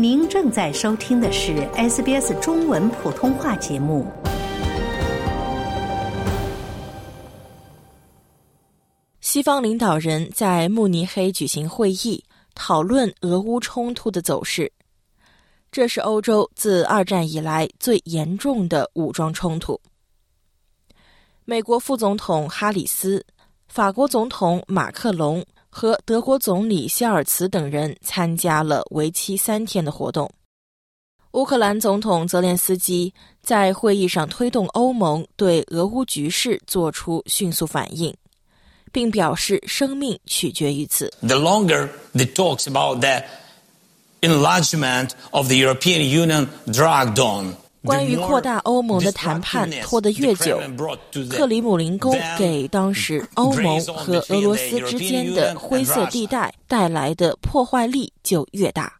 您正在收听的是 SBS 中文普通话节目。西方领导人在慕尼黑举行会议，讨论俄乌冲突的走势。这是欧洲自二战以来最严重的武装冲突。美国副总统哈里斯、法国总统马克龙和德国总理肖尔茨等人参加了为期3天的活动。乌克兰总统泽连斯基在会议上推动欧盟对俄乌局势做出迅速反应，并表示生命取决于此。The longer the talks about the enlargement of the European Union dragged on.关于扩大欧盟的谈判拖得越久，克里姆林宫给当时欧盟和俄罗斯之间的灰色地带带来的破坏力就越大。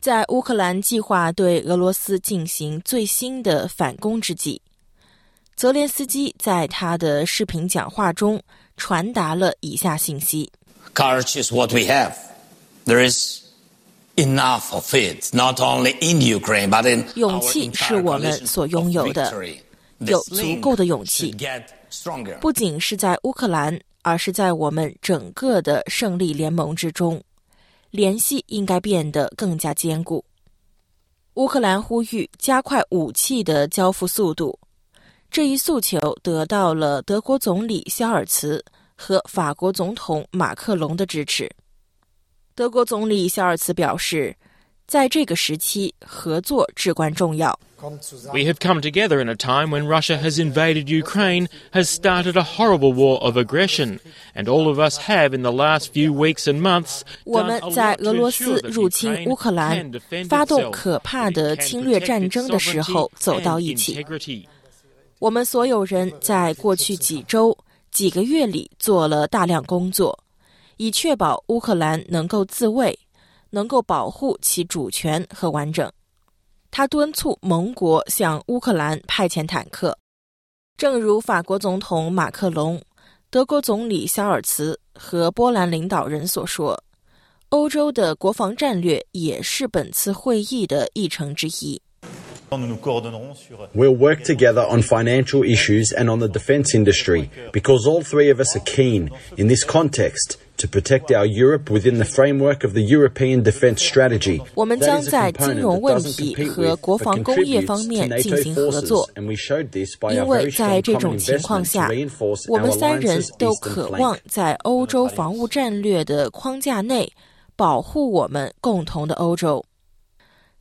在乌克兰计划对俄罗斯进行最新的反攻之际，泽连斯基在他的视频讲话中传达了以下信息。 Courage is what we have. There is...Enough of it, not only in Ukraine, but in our entire coalition for victory. 勇气是我们所拥有的，有足够的勇气，不仅是在乌克兰，而是在我们整个的胜利联盟之中，联系应该变得更加坚固。乌克兰呼吁加快武器的交付速度，这一诉求得到了德国总理肖尔茨和法国总统马克龙的支持。德国总理肖尔茨表示，在这个时期，合作至关重要。We have come together in a time when Russia has invaded Ukraine, has started a horrible war of aggression, and all of us have in the last few weeks and months done a lot to ensure that Ukraine can defend itself. 我们在俄罗斯入侵乌克兰、发动可怕的侵略战争的时候走到一起。我们所有人在过去几周、几个月里做了大量工作。以确保乌克兰能够自卫，能够保护其主权和完整。他敦促盟国向乌克兰派遣坦克。正如法国总统马克龙、德国总理肖尔茨和波兰领导人所说，欧洲的国防战略也是本次会议的议程之一。We'll work together on financial issues and on the defense industry, because all three of us are keen, in this context, to protect our Europe within the framework of the European defense strategy. 我们将在金融问题和国防工业方面进行合作，因为在这种情况下，我们3人都渴望在欧洲防务战略的框架内保护我们共同的欧洲。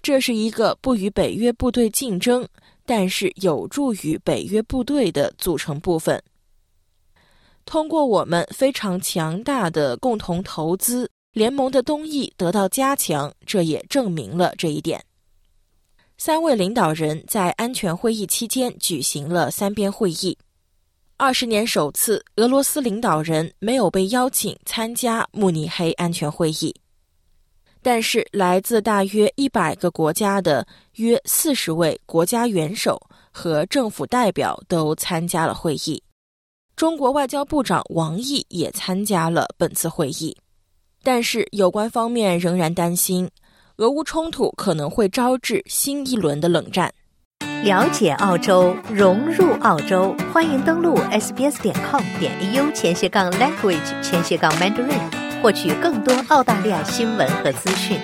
这是一个不与北约部队竞争，但是有助于北约部队的组成部分。通过我们非常强大的共同投资，联盟的东翼得到加强，这也证明了这一点。3位领导人在安全会议期间举行了3边会议。20年首次，俄罗斯领导人没有被邀请参加慕尼黑安全会议。但是来自大约100个国家的约40位国家元首和政府代表都参加了会议。中国外交部长王毅也参加了本次会议。但是有关方面仍然担心，俄乌冲突可能会招致新一轮的冷战。了解澳洲，融入澳洲，欢迎登录 sbs.com.au/language/mandarin。获取更多澳大利亚新闻和资讯。